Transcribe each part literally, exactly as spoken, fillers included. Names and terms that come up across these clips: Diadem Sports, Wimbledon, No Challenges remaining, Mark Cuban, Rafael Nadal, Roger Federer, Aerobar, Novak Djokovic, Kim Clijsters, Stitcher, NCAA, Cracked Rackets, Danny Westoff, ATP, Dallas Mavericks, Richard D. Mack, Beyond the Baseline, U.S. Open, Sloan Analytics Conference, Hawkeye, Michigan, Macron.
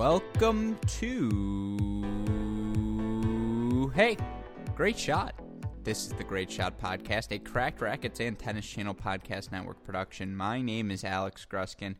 Welcome to... Hey, Great Shot. This is the Great Shot Podcast, a Cracked Rackets and Tennis Channel Podcast Network production. My name is Alex Gruskin.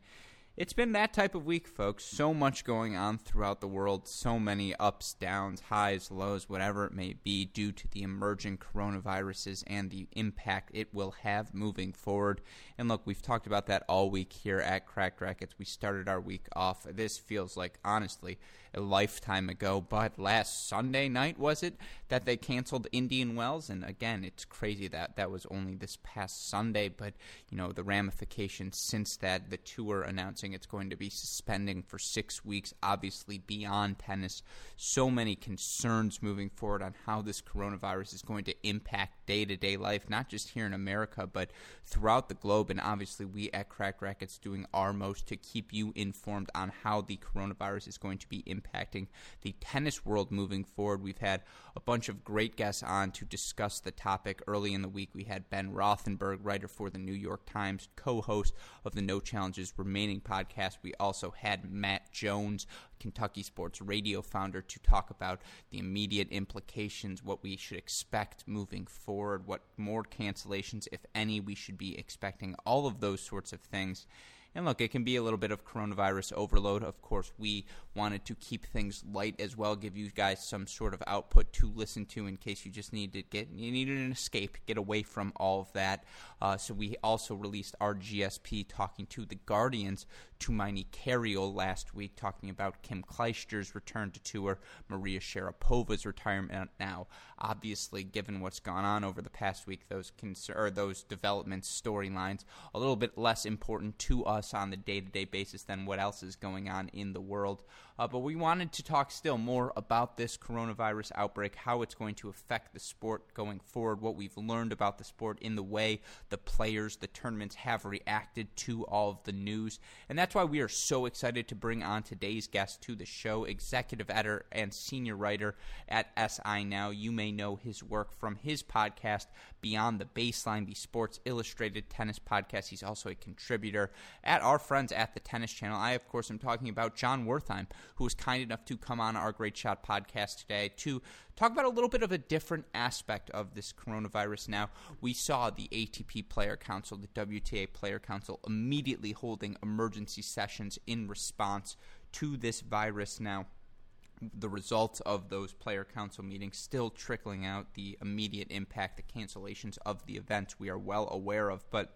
It's been that type of week, folks. So much going on throughout the world. So many ups, downs, highs, lows, whatever it may be, due to the emerging coronaviruses and the impact it will have moving forward. And look, we've talked about that all week here at Cracked Rackets. We started our week off. This feels like, honestly, a lifetime ago. But last Sunday night, was it, that they canceled Indian Wells? And again, it's crazy that that was only this past Sunday. But, you know, the ramifications since that, the tour announced it's going to be suspending for six weeks, obviously beyond tennis. So many concerns moving forward on how this coronavirus is going to impact day-to-day life, not just here in America, but throughout the globe. And obviously we at Cracked Rackets doing our most to keep you informed on how the coronavirus is going to be impacting the tennis world moving forward. We've had a bunch of great guests on to discuss the topic. Early in the week, we had Ben Rothenberg, writer for the New York Times, co-host of the No Challenges Remaining podcast. podcast. We also had Matt Jones, Kentucky Sports Radio founder, to talk about the immediate implications, what we should expect moving forward, what more cancellations, if any, we should be expecting, all of those sorts of things. And look, it can be a little bit of coronavirus overload. Of course, we wanted to keep things light as well, give you guys some sort of output to listen to in case you just need to get, you needed an escape, get away from all of that. Uh, so we also released our G S P talking to the Guardian's Tumaini Carioli last week, talking about Kim Clijsters' return to tour, Maria Sharapova's retirement now. Obviously, given what's gone on over the past week, those concer- or those developments, storylines, a little bit less important to us on the day-to-day basis than what else is going on in the world. Uh, but we wanted to talk still more about this coronavirus outbreak, how it's going to affect the sport going forward, what we've learned about the sport in the way the players, the tournaments have reacted to all of the news. And that's why we are so excited to bring on today's guest to the show, executive editor and senior writer at S I Now. You may know his work from his podcast, Beyond the Baseline, the Sports Illustrated tennis podcast. He's also a contributor at our friends at the Tennis Channel. I, of course, am talking about John Wertheim, who was kind enough to come on our Great Shot podcast today to talk about a little bit of a different aspect of this coronavirus now. We saw the A T P Player Council, the W T A Player Council, immediately holding emergency sessions in response to this virus now. The results of those player council meetings still trickling out, the immediate impact, the cancellations of the events we are well aware of, but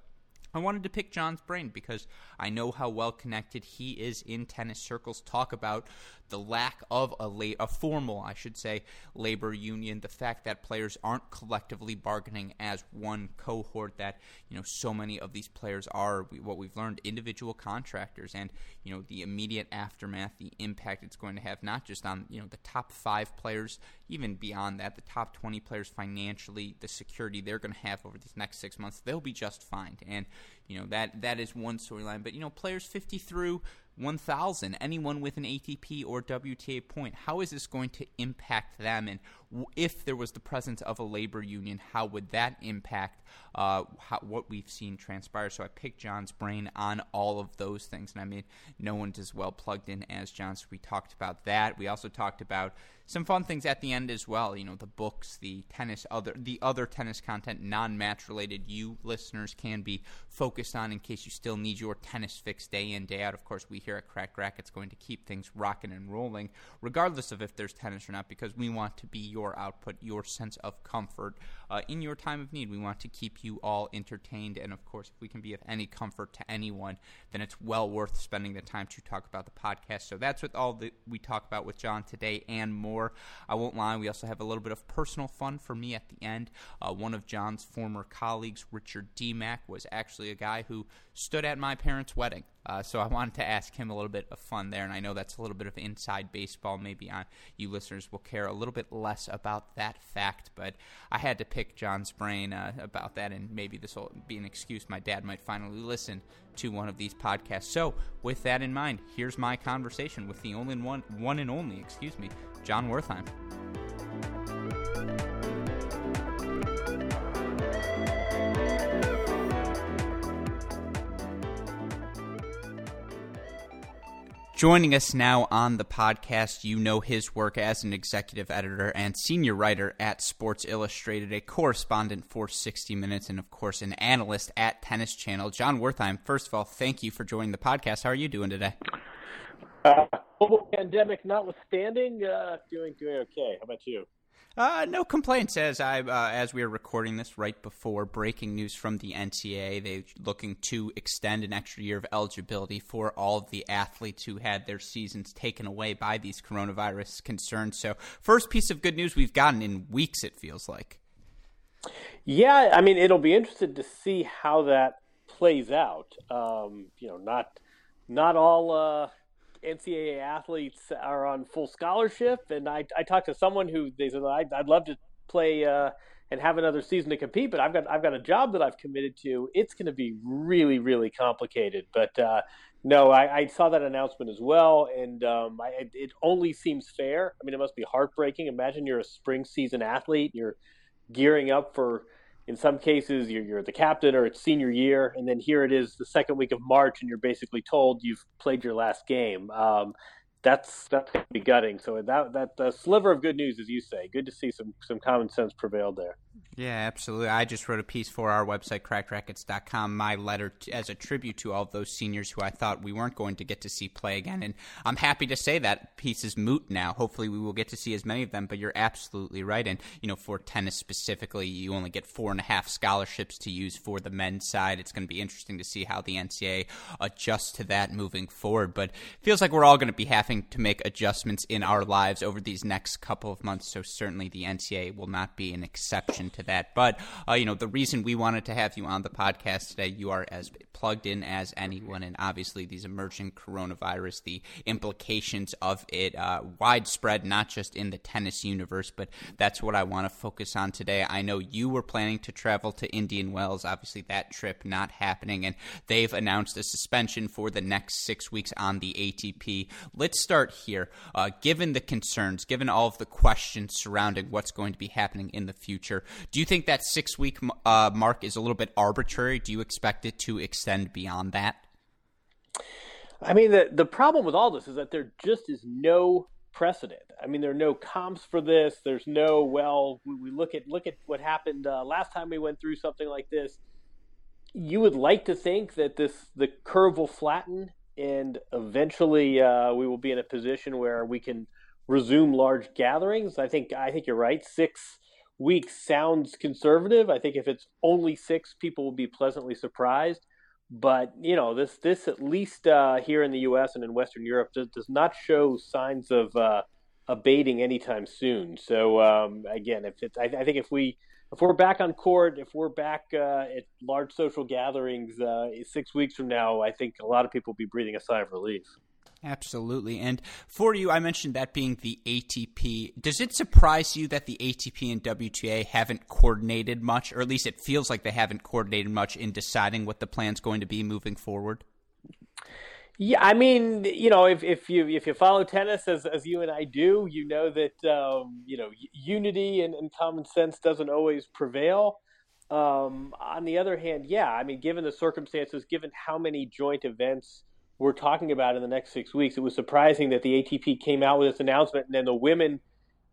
I wanted to pick John's brain because I know how well connected he is in tennis circles. Talk about the lack of a, la- a formal, I should say, labor union, the fact that players aren't collectively bargaining as one cohort, that, you know, so many of these players are, what we've learned, individual contractors, and, you know, the immediate aftermath, the impact it's going to have, not just on, you know, the top five players, even beyond that, the top twenty players financially, the security they're going to have over these next six months, they'll be just fine. And you know, that that is one storyline. But, you know, players fifty through one thousand, anyone with an A T P or W T A point, how is this going to impact them? And if there was the presence of a labor union, how would that impact uh, how, what we've seen transpire? So I picked John's brain on all of those things. And I mean, no one's as well plugged in as John, so we talked about that. We also talked about some fun things at the end as well, you know, the books, the tennis, other the other tennis content, non-match related, you listeners can be focused on in case you still need your tennis fix day in, day out. Of course, we here at Cracked Rackets going to keep things rocking and rolling, regardless of if there's tennis or not, because we want to be your output, your sense of comfort uh, in your time of need. We want to keep you all entertained, and of course, if we can be of any comfort to anyone, then it's well worth spending the time to talk about the podcast. So that's what all that we talk about with John today and more. I won't lie, we also have a little bit of personal fun for me at the end. Uh, one of John's former colleagues, Richard D. Mack, was actually a guy who stood at my parents' wedding. Uh, so I wanted to ask him a little bit of fun there, and I know that's a little bit of inside baseball. Maybe I, you listeners will care a little bit less about that fact, but I had to pick John's brain uh, about that, and maybe this will be an excuse. My dad might finally listen to one of these podcasts. So with that in mind, here's my conversation with the only one, one and only, excuse me, John Wertheim. Joining us now on the podcast, you know his work as an executive editor and senior writer at Sports Illustrated, a correspondent for sixty minutes, and of course an analyst at Tennis Channel. John Wertheim, first of all, thank you for joining the podcast. How are you doing today? Uh, global pandemic notwithstanding, uh, doing, doing okay. How about you? Uh, no complaints as I uh, as we are recording this right before breaking news from the N C A A. They're looking to extend an extra year of eligibility for all of the athletes who had their seasons taken away by these coronavirus concerns. So first piece of good news we've gotten in weeks, it feels like. Yeah, I mean, it'll be interesting to see how that plays out. Um, you know, not not all uh, – N C A A athletes are on full scholarship, and I, I talked to someone who they said I'd, I'd love to play uh, and have another season to compete, but I've got I've got a job that I've committed to. It's going to be really really complicated. But uh, no, I, I saw that announcement as well, and um, I, it only seems fair. I mean, it must be heartbreaking. Imagine you're a spring season athlete, you're gearing up for. In some cases, you're, you're the captain or it's senior year, and then here it is the second week of March, and you're basically told you've played your last game. Um, that's that's going to be gutting. So that that the sliver of good news, as you say, good to see some, some common sense prevailed there. Yeah, absolutely. I just wrote a piece for our website, cracked rackets dot com, my letter to, as a tribute to all of those seniors who I thought we weren't going to get to see play again. And I'm happy to say that piece is moot now. Hopefully we will get to see as many of them, but you're absolutely right. And, you know, for tennis specifically, you only get four and a half scholarships to use for the men's side. It's going to be interesting to see how the N C A A adjusts to that moving forward. But it feels like we're all going to be having to make adjustments in our lives over these next couple of months. So certainly the N C A A will not be an exception to that. But, uh, you know, the reason we wanted to have you on the podcast today, you are as plugged in as anyone, and obviously these emerging coronavirus, the implications of it, uh, widespread, not just in the tennis universe, but that's what I want to focus on today. I know you were planning to travel to Indian Wells, obviously that trip not happening, and they've announced a suspension for the next six weeks on the A T P. Let's start here. Uh, given the concerns, given all of the questions surrounding what's going to be happening in the future, do you think that six-week uh, mark is a little bit arbitrary? Do you expect it to extend beyond that? I mean, the, the problem with all this is that there just is no precedent. I mean, there are no comps for this. There's no, well, we look at look at what happened uh, last time we went through something like this. You would like to think that this the curve will flatten, and eventually uh, we will be in a position where we can resume large gatherings. I think I think you're right. Six week sounds conservative. I think if it's only six, people will be pleasantly surprised. But, you know, this, this at least uh, here in the U S and in Western Europe, does, does not show signs of uh, abating anytime soon. So, um, again, if it's, I, I think if, we, if we're back on court, if we're back uh, at large social gatherings uh, six weeks from now, I think a lot of people will be breathing a sigh of relief. Absolutely. And for you, I mentioned that being the A T P. Does it surprise you that the A T P and W T A haven't coordinated much, or at least it feels like they haven't coordinated much in deciding what the plan's going to be moving forward? Yeah, I mean, you know, if, if you if you follow tennis as, as you and I do, you know that, um, you know, unity and, and common sense doesn't always prevail. Um, on the other hand, yeah, I mean, given the circumstances, given how many joint events we're talking about in the next six weeks, it was surprising that the A T P came out with this announcement and then the women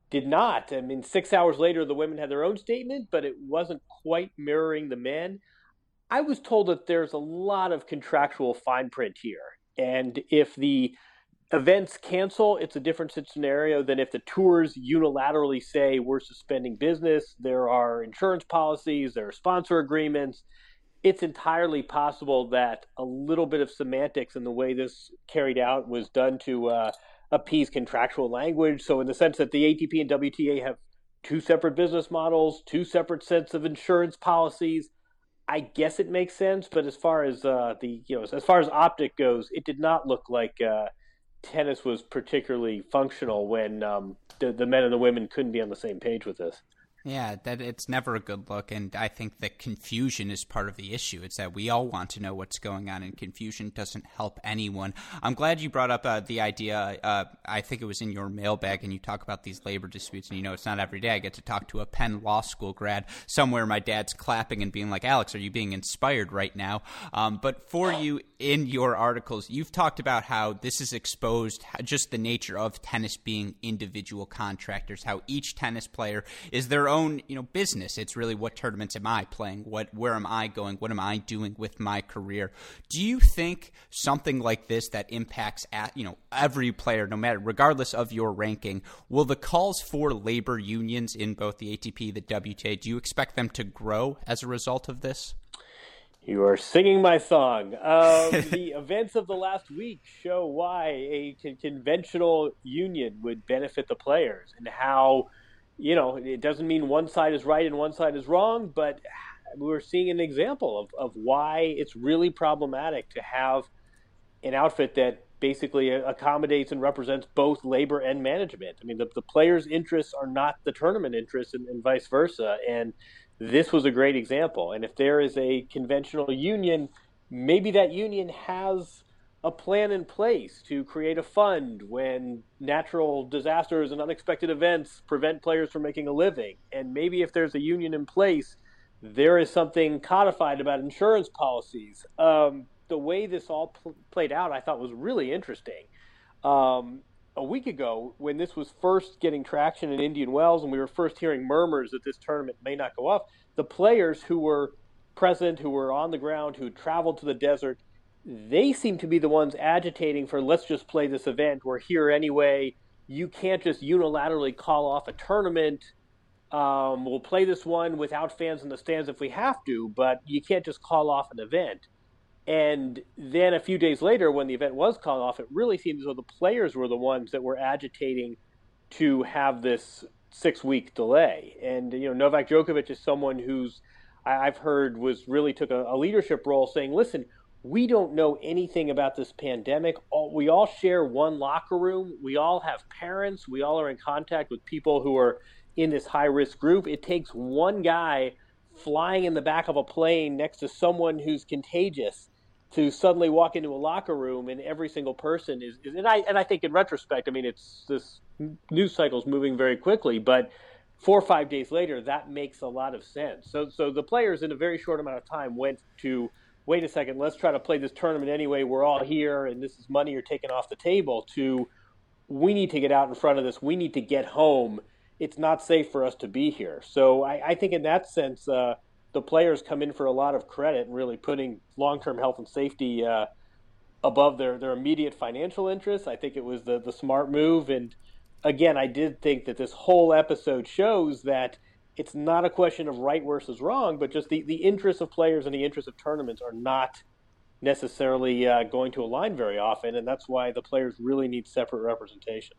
did not. I mean, six hours later, the women had their own statement, but it wasn't quite mirroring the men. I was told that there's a lot of contractual fine print here. And if the events cancel, it's a different scenario than if the tours unilaterally say we're suspending business. There are insurance policies, there are sponsor agreements. It's entirely possible that a little bit of semantics in the way this carried out was done to uh, appease contractual language. So in the sense that the A T P and W T A have two separate business models, two separate sets of insurance policies, I guess it makes sense. But as far as uh, the you know, as far as optic goes, it did not look like uh, tennis was particularly functional when um, the, the men and the women couldn't be on the same page with this. Yeah, that it's never a good look, and I think that confusion is part of the issue. It's that we all want to know what's going on, and confusion doesn't help anyone. I'm glad you brought up uh, the idea, uh, I think it was in your mailbag, and you talk about these labor disputes, and you know it's not every day I get to talk to a Penn Law School grad somewhere. My dad's clapping and being like, Alex, are you being inspired right now? Um, but for you, in your articles, you've talked about how this is exposed, just the nature of tennis being individual contractors, how each tennis player is their own own, you know, business. It's really, what tournaments am I playing? What, where am I going? What am I doing with my career? Do you think something like this that impacts at, you know, every player, no matter, regardless of your ranking, will the calls for labor unions in both the A T P, the W T A, do you expect them to grow as a result of this? You are singing my song. Um, the events of the last week show why a con- conventional union would benefit the players, and how, you know, it doesn't mean one side is right and one side is wrong, but we're seeing an example of, of why it's really problematic to have an outfit that basically accommodates and represents both labor and management. I mean, the, the players' interests are not the tournament interests, and, and vice versa. And this was a great example. And if there is a conventional union, maybe that union has a plan in place to create a fund when natural disasters and unexpected events prevent players from making a living. And maybe if there's a union in place, there is something codified about insurance policies. Um, the way this all pl- played out, I thought was really interesting. Um, a week ago, when this was first getting traction in Indian Wells, and we were first hearing murmurs that this tournament may not go off, the players who were present, who were on the ground, who traveled to the desert, they seem to be the ones agitating for, let's just play this event. We're here anyway. You can't just unilaterally call off a tournament. Um, we'll play this one without fans in the stands if we have to, but you can't just call off an event. And then a few days later, when the event was called off, it really seemed as though the players were the ones that were agitating to have this six-week delay. And, you know, Novak Djokovic is someone who's, I've heard, was really took a, a leadership role saying, listen, we don't know anything about this pandemic. All, we all share one locker room. We all have parents. We all are in contact with people who are in this high-risk group. It takes one guy flying in the back of a plane next to someone who's contagious to suddenly walk into a locker room, and every single person is, is – and I and I think in retrospect, I mean, it's this news cycle's moving very quickly, but four or five days later, that makes a lot of sense. So, so the players in a very short amount of time went to – wait a second, let's try to play this tournament anyway, we're all here, and this is money you're taking off the table, to we need to get out in front of this, we need to get home, it's not safe for us to be here. So I, I think in that sense, uh, the players come in for a lot of credit, really putting long-term health and safety uh, above their, their immediate financial interests. I think it was the, the smart move, and again, I did think that this whole episode shows that it's not a question of right versus wrong, but just the, the interests of players and the interests of tournaments are not necessarily uh, going to align very often, and that's why the players really need separate representation.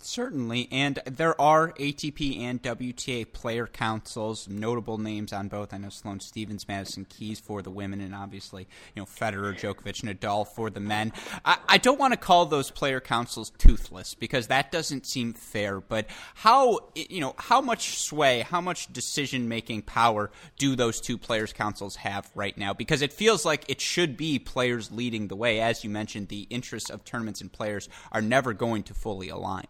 Certainly, and there are A T P and W T A player councils, notable names on both. I know Sloane Stephens, Madison Keys for the women, and obviously, you know, Federer, Djokovic, Nadal for the men. I, I don't want to call those player councils toothless, because that doesn't seem fair, but how, you know, how much sway, how much decision-making power do those two players councils have right now? Because it feels like it should be players leading the way. As you mentioned, the interests of tournaments and players are never going to fully align.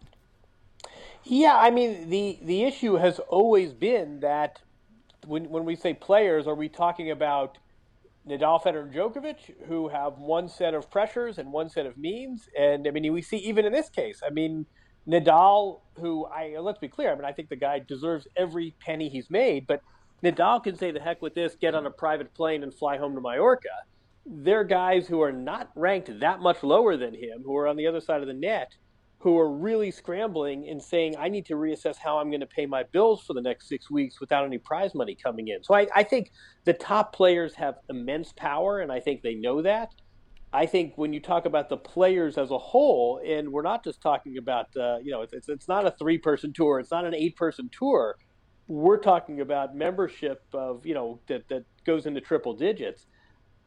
Yeah, I mean, the, the issue has always been that when when we say players, are we talking about Nadal, Federer, and Djokovic, who have one set of pressures and one set of means? And, I mean, we see even in this case, I mean, Nadal, who, I let's be clear, I mean, I think the guy deserves every penny he's made, but Nadal can say the heck with this, get on a private plane and fly home to Mallorca. They're guys who are not ranked that much lower than him, who are on the other side of the net, who are really scrambling and saying, I need to reassess how I'm going to pay my bills for the next six weeks without any prize money coming in. So I, I think the top players have immense power, and I think they know that. I think when you talk about the players as a whole, and we're not just talking about, uh, you know, it's, it's not a three-person tour. It's not an eight-person tour. We're talking about membership of, you know, that, that goes into triple digits.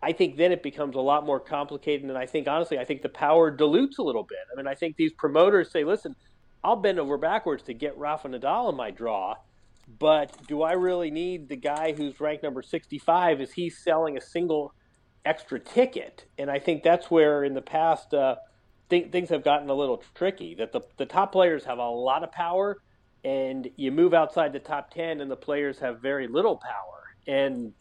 I think then it becomes a lot more complicated, and I think, honestly, I think the power dilutes a little bit. I mean, I think these promoters say, listen, I'll bend over backwards to get Rafa Nadal in my draw, But do I really need the guy who's ranked number sixty-five? Is he selling a single extra ticket? And I think that's where in the past uh, th- things have gotten a little tricky, that the, the top players have a lot of power, and you move outside the top ten and the players have very little power. And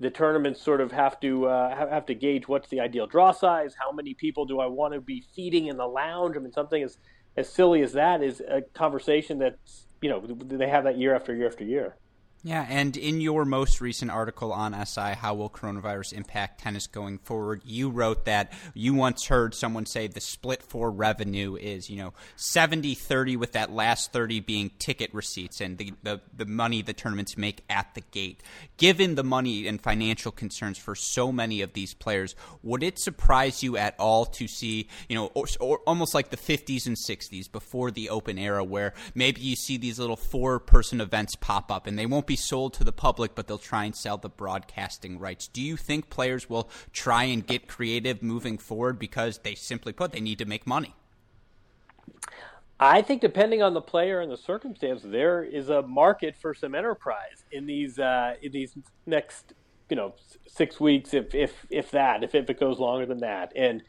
the tournaments sort of have to uh, have to gauge what's the ideal draw size, how many people do I want to be feeding in the lounge? I mean, something as, as silly as that is a conversation that's, you know, they have that year after year after year. Yeah, and in your most recent article on S I, How Will Coronavirus Impact Tennis Going Forward, you wrote that you once heard someone say the split for revenue is, you know, seventy thirty, with that last thirty being ticket receipts and the, the, the money the tournaments make at the gate. Given the money and financial concerns for so many of these players, would it surprise you at all to see, you know, or, or almost like the fifties and sixties before the Open era, where maybe you see these little four-person events pop up and they won't be sold to the public, but they'll try and sell the broadcasting rights? Do you think players will try and get creative moving forward because, they simply put, they need to make money? I think depending on the player and the circumstance, there is a market for some enterprise in these uh, in these next, you know, six weeks, if if if that, if, if it goes longer than that. And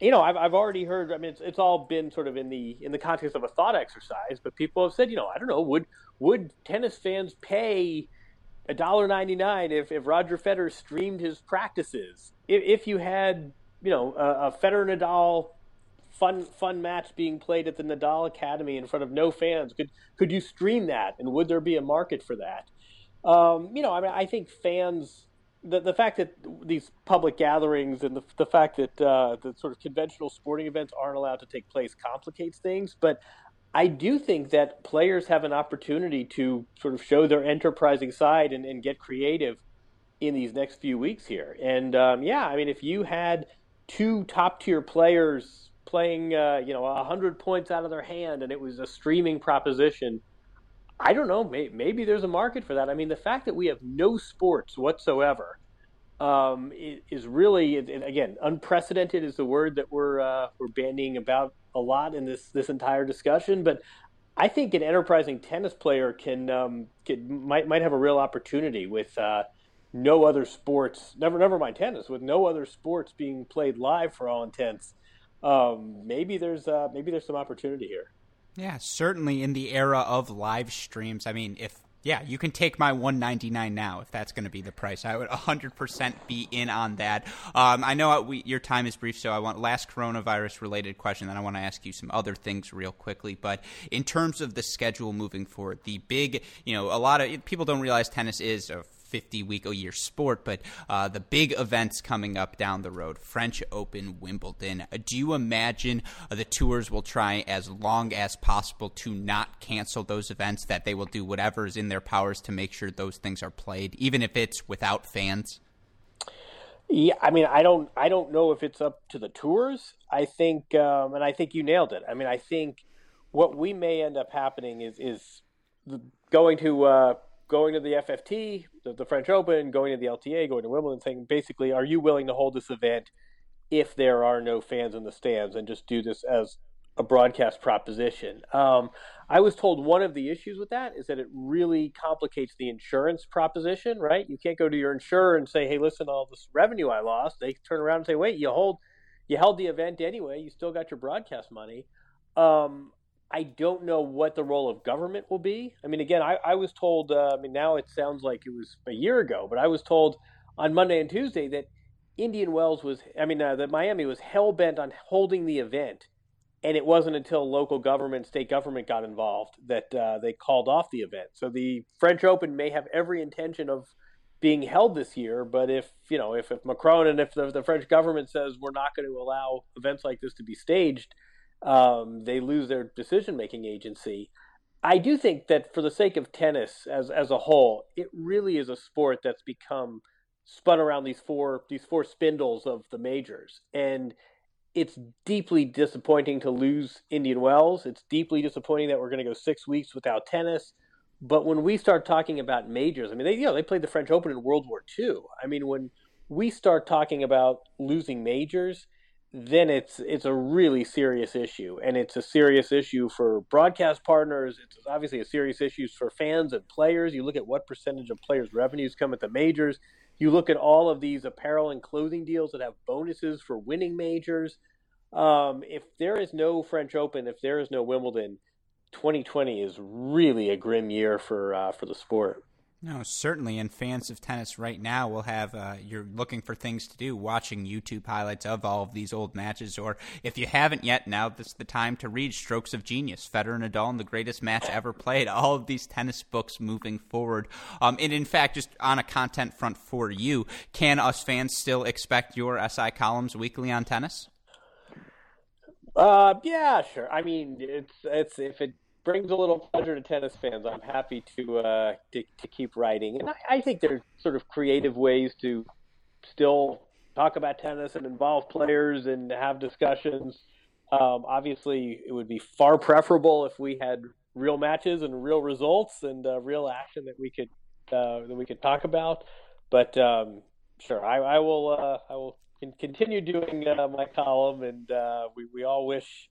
you know, I've I've already heard. I mean, it's it's all been sort of in the in the context of a thought exercise, but people have said, you know, I don't know, would would tennis fans pay one dollar ninety-nine if if Roger Federer streamed his practices? If if you had, you know, a, a Federer Nadal fun fun match being played at the Nadal Academy in front of no fans, could could you stream that, and would there be a market for that? Um, you know, I mean, I think fans. The, the fact that these public gatherings and the, the fact that uh, the sort of conventional sporting events aren't allowed to take place complicates things. But I do think that players have an opportunity to sort of show their enterprising side and, and get creative in these next few weeks here. And, um, yeah, I mean, if you had two top-tier players playing, uh, you know, one hundred points out of their hand and it was a streaming proposition, I don't know, may, maybe there's a market for that. I mean, the fact that we have no sports whatsoever um, is really, and again, unprecedented is the word that we're uh, we're bandying about a lot in this this entire discussion. But I think an enterprising tennis player can, um, can might might have a real opportunity with uh, no other sports, never never mind tennis, with no other sports being played live for all intents. Um, maybe there's uh, maybe there's some opportunity here. Yeah, certainly in the era of live streams. I mean, if yeah, you can take my one ninety-nine now if that's going to be the price. I would one hundred percent be in on that. Um, I know we, your time is brief, so I want last coronavirus-related question, then I want to ask you some other things real quickly. But in terms of the schedule moving forward, the big, you know, a lot of people don't realize tennis is a fifty-week-a-year sport, but uh, the big events coming up down the road, French Open, Wimbledon. Do you imagine uh, the tours will try as long as possible to not cancel those events, that they will do whatever is in their powers to make sure those things are played, even if it's without fans? Yeah, I mean, I don't I don't know if it's up to the tours. I think, um, and I think you nailed it. I mean, I think what we may end up happening is, is going to uh, – going to the F F T, the, the French Open, going to the L T A, going to Wimbledon, saying basically, are you willing to hold this event if there are no fans in the stands, and just do this as a broadcast proposition? Um, I was told one of the issues with that is that it really complicates the insurance proposition, right? You can't go to your insurer and say, hey, listen, all this revenue I lost. They turn around and say, wait, you hold, you held the event anyway. You still got your broadcast money. Um, I don't know what the role of government will be. I mean, again, I, I was told, uh, I mean, now it sounds like it was a year ago, but I was told on Monday and Tuesday that Indian Wells was, I mean, uh, that Miami was hell-bent on holding the event, and it wasn't until local government, state government got involved that uh, they called off the event. So the French Open may have every intention of being held this year, but if, you know, if, if Macron and if the, the French government says we're not going to allow events like this to be staged, Um, they lose their decision-making agency. I do think that for the sake of tennis as as a whole, it really is a sport that's become spun around these four these four spindles of the majors, and it's deeply disappointing to lose Indian Wells. It's deeply disappointing that we're going to go six weeks without tennis. But when we start talking about majors, I mean, they you know they played the French Open in World War Two. I mean, when we start talking about losing majors, then it's it's a really serious issue, and it's a serious issue for broadcast partners. It's obviously a serious issue for fans and players. You look at what percentage of players' revenues come at the majors. You look at all of these apparel and clothing deals that have bonuses for winning majors. Um, if there is no French Open, if there is no Wimbledon, twenty twenty is really a grim year for uh, for the sport. No, certainly, and fans of tennis right now will have, uh, you're looking for things to do, watching YouTube highlights of all of these old matches, or if you haven't yet, now this is the time to read Strokes of Genius, Federer and Nadal, and the greatest match ever played, all of these tennis books moving forward. Um, and in fact, just on a content front for you, can us fans still expect your S I columns weekly on tennis? Uh, yeah, sure. I mean, it's, it's, if it brings a little pleasure to tennis fans, I'm happy to uh, to, to keep writing. And I, I think there's sort of creative ways to still talk about tennis and involve players and have discussions. Um, obviously, it would be far preferable if we had real matches and real results and uh, real action that we could uh, that we could talk about. But um, sure, I, I will uh, I will continue doing uh, my column, and uh, we we all wish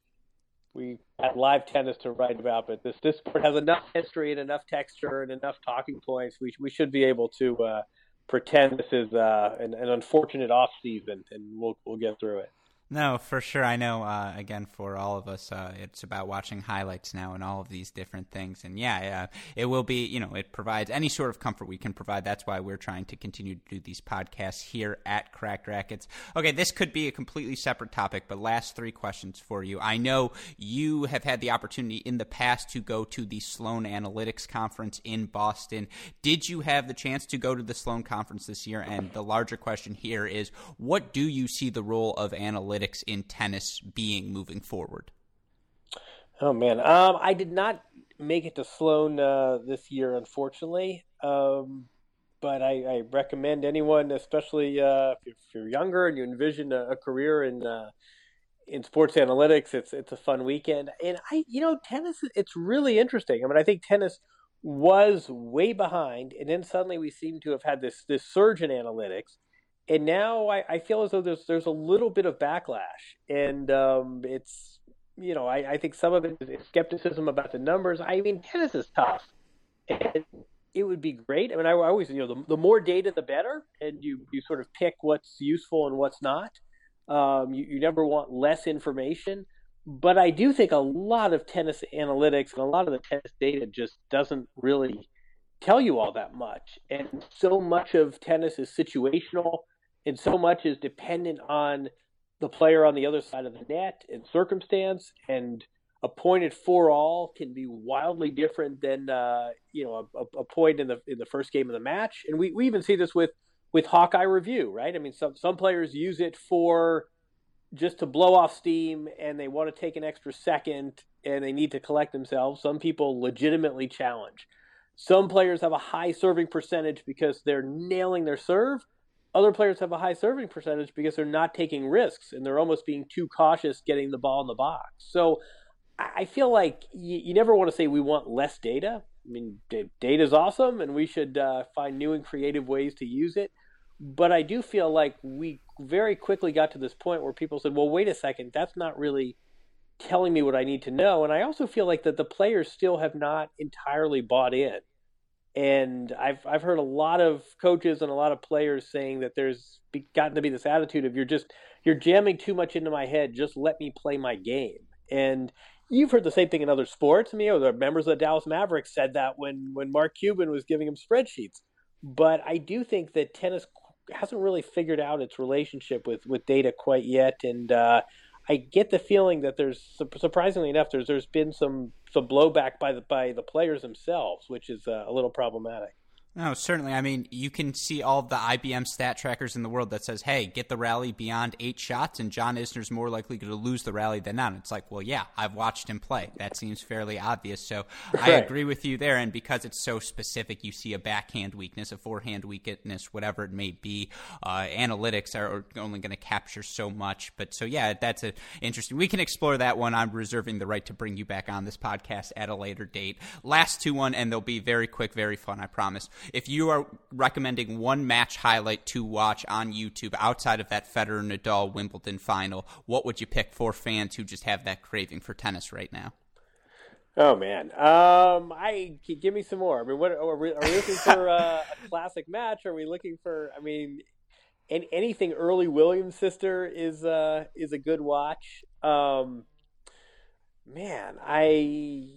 we had live tennis to write about, but this, this sport has enough history and enough texture and enough talking points. We we should be able to uh, pretend this is uh, an, an unfortunate off season, and we'll we'll get through it. No, for sure. I know, uh, again, for all of us, uh, it's about watching highlights now and all of these different things. And yeah, uh, it will be, you know, it provides any sort of comfort we can provide. That's why we're trying to continue to do these podcasts here at Cracked Rackets. Okay, this could be a completely separate topic, but last three questions for you. I know you have had the opportunity in the past to go to the Sloan Analytics Conference in Boston. Did you have the chance to go to the Sloan Conference this year? And the larger question here is, what do you see the role of analytics in tennis being moving forward? Oh man, um, I did not make it to Sloan uh, this year, unfortunately. Um, but I, I recommend anyone, especially uh, if you're younger and you envision a, a career in uh, in sports analytics. It's it's a fun weekend, and I, you know, tennis. It's really interesting. I mean, I think tennis was way behind, and then suddenly we seem to have had this this surge in analytics. And now I, I feel as though there's there's a little bit of backlash, and um, it's, you know, I, I think some of it is skepticism about the numbers. I mean, tennis is tough, and it would be great. I mean, I, I always, you know, the, the more data, the better, and you, you sort of pick what's useful and what's not. Um, you, you never want less information, but I do think a lot of tennis analytics and a lot of the tennis data just doesn't really tell you all that much, and so much of tennis is situational. And so much is dependent on the player on the other side of the net and circumstance, and a point at four all can be wildly different than uh, you know a, a point in the in the first game of the match. And we, we even see this with, with Hawkeye review, right? I mean, some some players use it for just to blow off steam, and they want to take an extra second, and they need to collect themselves. Some people legitimately challenge. Some players have a high serving percentage because they're nailing their serve. Other players have a high serving percentage because they're not taking risks and they're almost being too cautious getting the ball in the box. So I feel like you, you never want to say we want less data. I mean, d- data is awesome, and we should uh, find new and creative ways to use it. But I do feel like we very quickly got to this point where people said, well, wait a second, that's not really telling me what I need to know. And I also feel like that the players still have not entirely bought in. And I've I've heard a lot of coaches and a lot of players saying that there's gotten to be this attitude of you're just you're jamming too much into my head. Just let me play my game. And you've heard the same thing in other sports. I mean, you know, the members of the Dallas Mavericks said that when when Mark Cuban was giving him spreadsheets. But I do think that tennis hasn't really figured out its relationship with, with data quite yet. And uh, I get the feeling that there's surprisingly enough there's there's been some. The blowback by the by the players themselves, which is uh, a little problematic. No, certainly. I mean, you can see all the I B M stat trackers in the world that says, hey, get the rally beyond eight shots, and John Isner's more likely to lose the rally than not. It's like, well, yeah, I've watched him play. That seems fairly obvious. So right. I agree with you there. And because it's so specific, you see a backhand weakness, a forehand weakness, whatever it may be. Uh, analytics are only going to capture so much. But so, yeah, that's a interesting. We can explore that one. I'm reserving the right to bring you back on this podcast at a later date. Last two one, and they'll be very quick, very fun, I promise. if you are recommending one match highlight to watch on YouTube outside of that Federer-Nadal Wimbledon final, what would you pick for fans who just have that craving for tennis right now? Oh man, um, I give me some more. I mean, what are we, are we looking for? Uh, a classic match? Are we looking for? I mean, and anything early Williams sister is uh, is a good watch. Um, man, I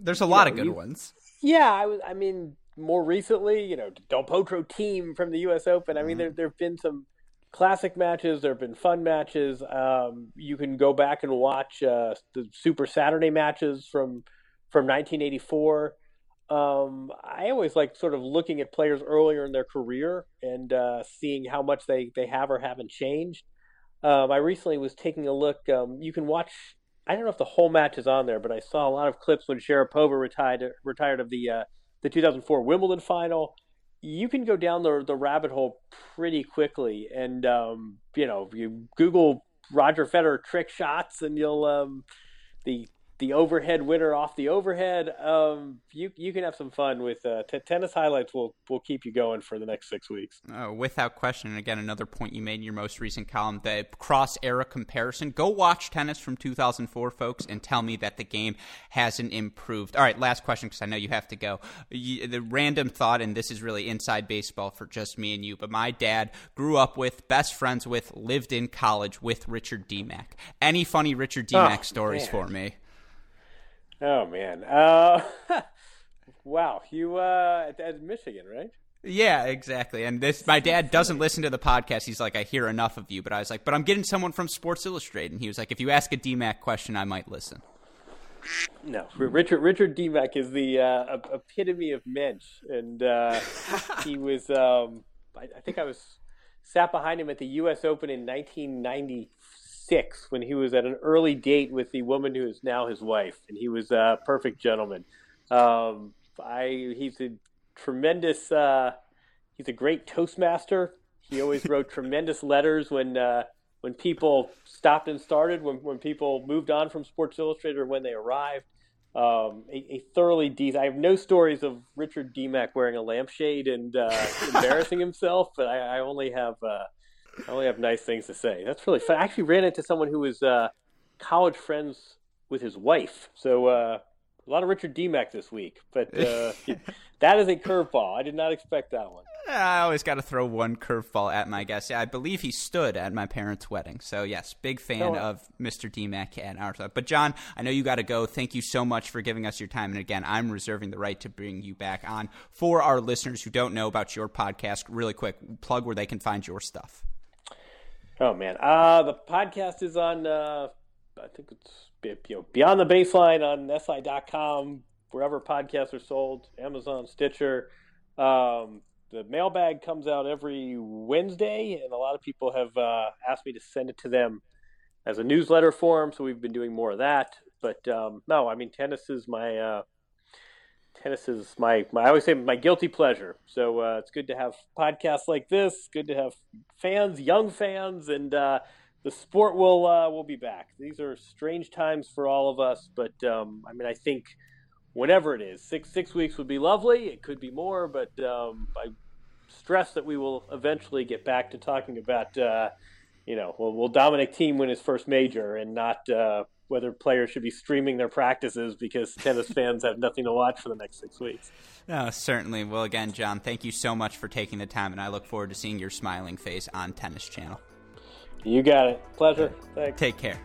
there's a lot know, of good you, ones. Yeah, I was. I mean, more recently, you know, Del Potro team from the U S Open. I mean, mm-hmm. there there've been some classic matches. There have been fun matches. Um, you can go back and watch uh, the Super Saturday matches from. From nineteen eighty-four, um, I always like sort of looking at players earlier in their career and uh, seeing how much they, they have or haven't changed. Um, I recently was taking a look. Um, you can watch. I don't know if the whole match is on there, but I saw a lot of clips when Sharapova retired retired of the uh, the two thousand four Wimbledon final. You can go down the the rabbit hole pretty quickly, and um, you know, you Google Roger Federer trick shots, and you'll um, the the overhead winner off the overhead. Um, you you can have some fun with uh, t- tennis highlights. Will will keep you going for the next six weeks. Oh, without question. And again, another point you made in your most recent column, the cross era comparison. Go watch tennis from two thousand four, folks, and tell me that the game hasn't improved. All right, last question because I know you have to go. You, the random thought, and this is really inside baseball for just me and you, but my dad grew up with, best friends with, lived in college with Richard D. Mack. Any funny Richard D. Mack oh, stories man. for me? Oh, man. Uh, wow. You uh, at, at Michigan, right? Yeah, exactly. And this, my dad doesn't listen to the podcast. He's like, I hear enough of you. But I was like, but I'm getting someone from Sports Illustrated. And he was like, if you ask a D-Mac question, I might listen. No. Richard Richard D-Mac is the uh, epitome of mensch. And uh, he was, um, I, I think I was sat behind him at the U S Open in nineteen ninety-three. Six when he was at an early date with the woman who is now his wife, and he was a perfect gentleman. Um, I he's a tremendous. Uh, he's a great toastmaster. He always wrote tremendous letters when uh, when people stopped and started, when when people moved on from Sports Illustrated, or when they arrived. Um, a, a thoroughly decent. I have no stories of Richard D. Mack wearing a lampshade and uh, embarrassing himself, but I, I only have. Uh, I only have nice things to say. That's really fun. I actually ran into someone who was uh, college friends with his wife. So uh, a lot of Richard D. Mack this week. But uh, that is a curveball. I did not expect that one. I always got to throw one curveball at my guest. I believe he stood at my parents' wedding. So, yes, big fan no. of Mister D-Mac and our stuff. But, John, I know you got to go. Thank you so much for giving us your time. And, again, I'm reserving the right to bring you back on. For our listeners who don't know about your podcast, really quick, plug where they can find your stuff. Oh, man. Uh, the podcast is on, uh, I think it's you know, Beyond the Baseline on S I dot com, wherever podcasts are sold, Amazon, Stitcher. Um, the mailbag comes out every Wednesday, and a lot of people have uh, asked me to send it to them as a newsletter form, so we've been doing more of that. But, um, no, I mean, tennis is my uh, tennis is my, my, I always say my guilty pleasure. So uh, it's good to have podcasts like this. Good to have fans, young fans, and uh, the sport will uh, will be back. These are strange times for all of us, but um, I mean, I think whenever it is, six six weeks would be lovely. It could be more, but um, I stress that we will eventually get back to talking about, uh, you know, will, will Dominic Thiem win his first major, and not. Uh, whether players should be streaming their practices because tennis fans have nothing to watch for the next six weeks. No, certainly. Well, again, John, thank you so much for taking the time, and I look forward to seeing your smiling face on Tennis Channel. You got it. Pleasure. Thanks. Take care.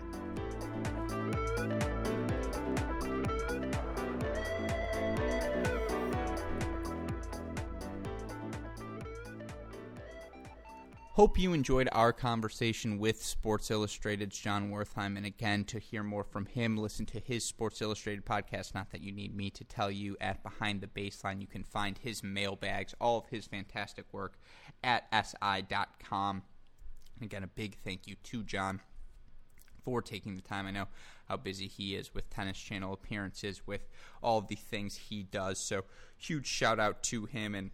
Hope you enjoyed our conversation with Sports Illustrated's John Wertheim. And again, to hear more from him, listen to his Sports Illustrated podcast, not that you need me to tell you, at Behind the Baseline. You can find his mailbags, all of his fantastic work, at S I dot com. Again, a big thank you to John for taking the time. I know how busy he is with Tennis Channel appearances, with all of the things he does. So huge shout out to him. And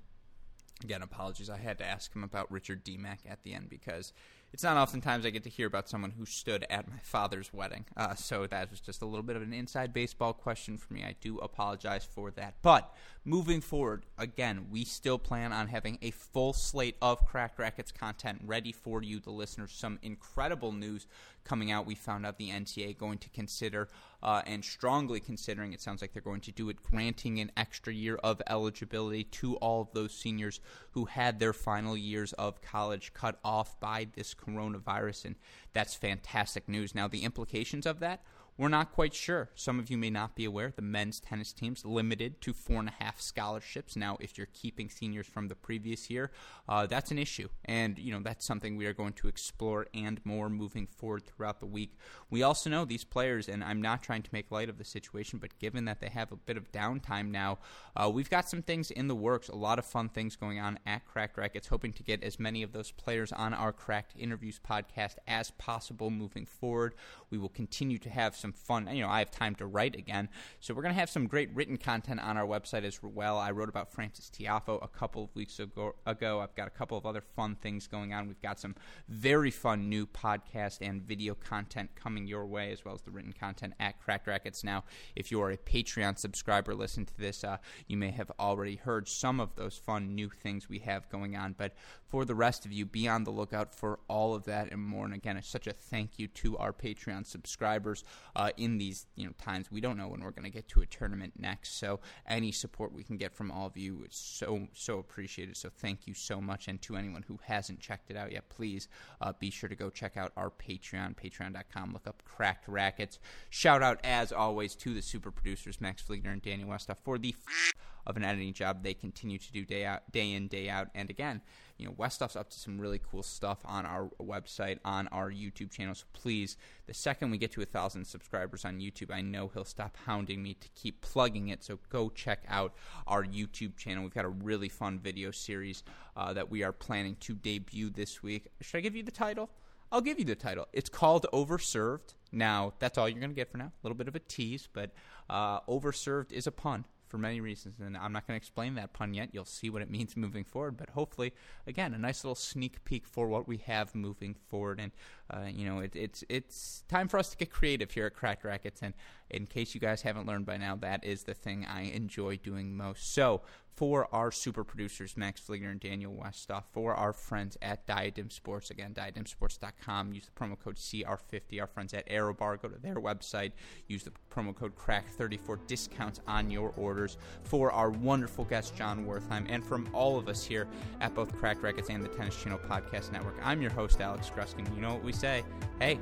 again, apologies. I had to ask him about Richard D. Mack at the end because it's not oftentimes I get to hear about someone who stood at my father's wedding. Uh, so that was just a little bit of an inside baseball question for me. I do apologize for that. But moving forward, again, we still plan on having a full slate of Cracked Rackets content ready for you, the listeners. Some incredible news coming out. We found out the N C double A going to consider uh, and strongly considering, it sounds like they're going to do it, granting an extra year of eligibility to all of those seniors who had their final years of college cut off by this coronavirus, and that's fantastic news. Now, the implications of that, we're not quite sure. Some of you may not be aware. The men's tennis team's limited to four and a half scholarships. Now, if you're keeping seniors from the previous year, uh, that's an issue. And, you know, that's something we are going to explore and more moving forward throughout the week. We also know these players, and I'm not trying to make light of the situation, but given that they have a bit of downtime now, uh, we've got some things in the works, a lot of fun things going on at Cracked Rackets, hoping to get as many of those players on our Cracked Interviews podcast as possible moving forward. We will continue to have some fun. You know, I have time to write again, so we're going to have some great written content on our website as well. I wrote about Francis Tiafoe a couple of weeks ago. I've got a couple of other fun things going on. We've got some very fun new podcast and video content coming your way, as well as the written content at Cracked Rackets. Now, if you are a Patreon subscriber, listen to this, uh, you may have already heard some of those fun new things we have going on, but for the rest of you, be on the lookout for all of that and more. And again, it's such a thank you to our Patreon subscribers. Uh, in these you know times, we don't know when we're going to get to a tournament next, so any support we can get from all of you is so, so appreciated, so thank you so much. And to anyone who hasn't checked it out yet, please uh, be sure to go check out our Patreon, patreon dot com, look up Cracked Rackets. Shout out, as always, to the super producers, Max Fliegner and Danny Westoff, for the f- of an editing job they continue to do day out, day in, day out. And again, you know, Westoff's up to some really cool stuff on our website, on our YouTube channel. So please, the second we get to a thousand subscribers on YouTube, I know he'll stop hounding me to keep plugging it. So go check out our YouTube channel. We've got a really fun video series uh, that we are planning to debut this week. Should I give you the title? I'll give you the title. It's called Overserved. Now, that's all you're going to get for now. A little bit of a tease, but uh, Overserved is a pun for many reasons, and I'm not going to explain that pun yet. You'll see what it means moving forward, but hopefully, again, a nice little sneak peek for what we have moving forward. And uh, you know, it, it's it's time for us to get creative here at Cracked Rackets, and in case you guys haven't learned by now, that is the thing I enjoy doing most. So for our super producers, Max Fliegner and Daniel Westoff, for our friends at Diadem Sports, again, diadem sports dot com, use the promo code C R fifty. Our friends at AeroBar, go to their website, use the promo code C R A C thirty for discounts on your orders. For our wonderful guest, John Wertheim, and from all of us here at both Cracked Rackets and the Tennis Channel Podcast Network, I'm your host, Alex Gruskin. You know what we say, hey,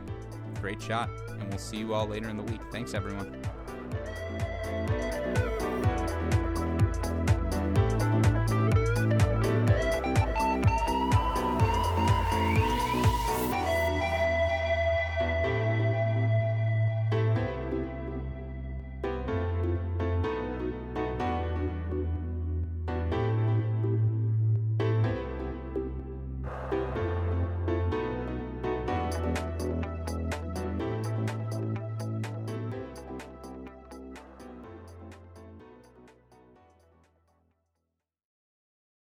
great shot, and we'll see you all later in the week. Thanks, everyone.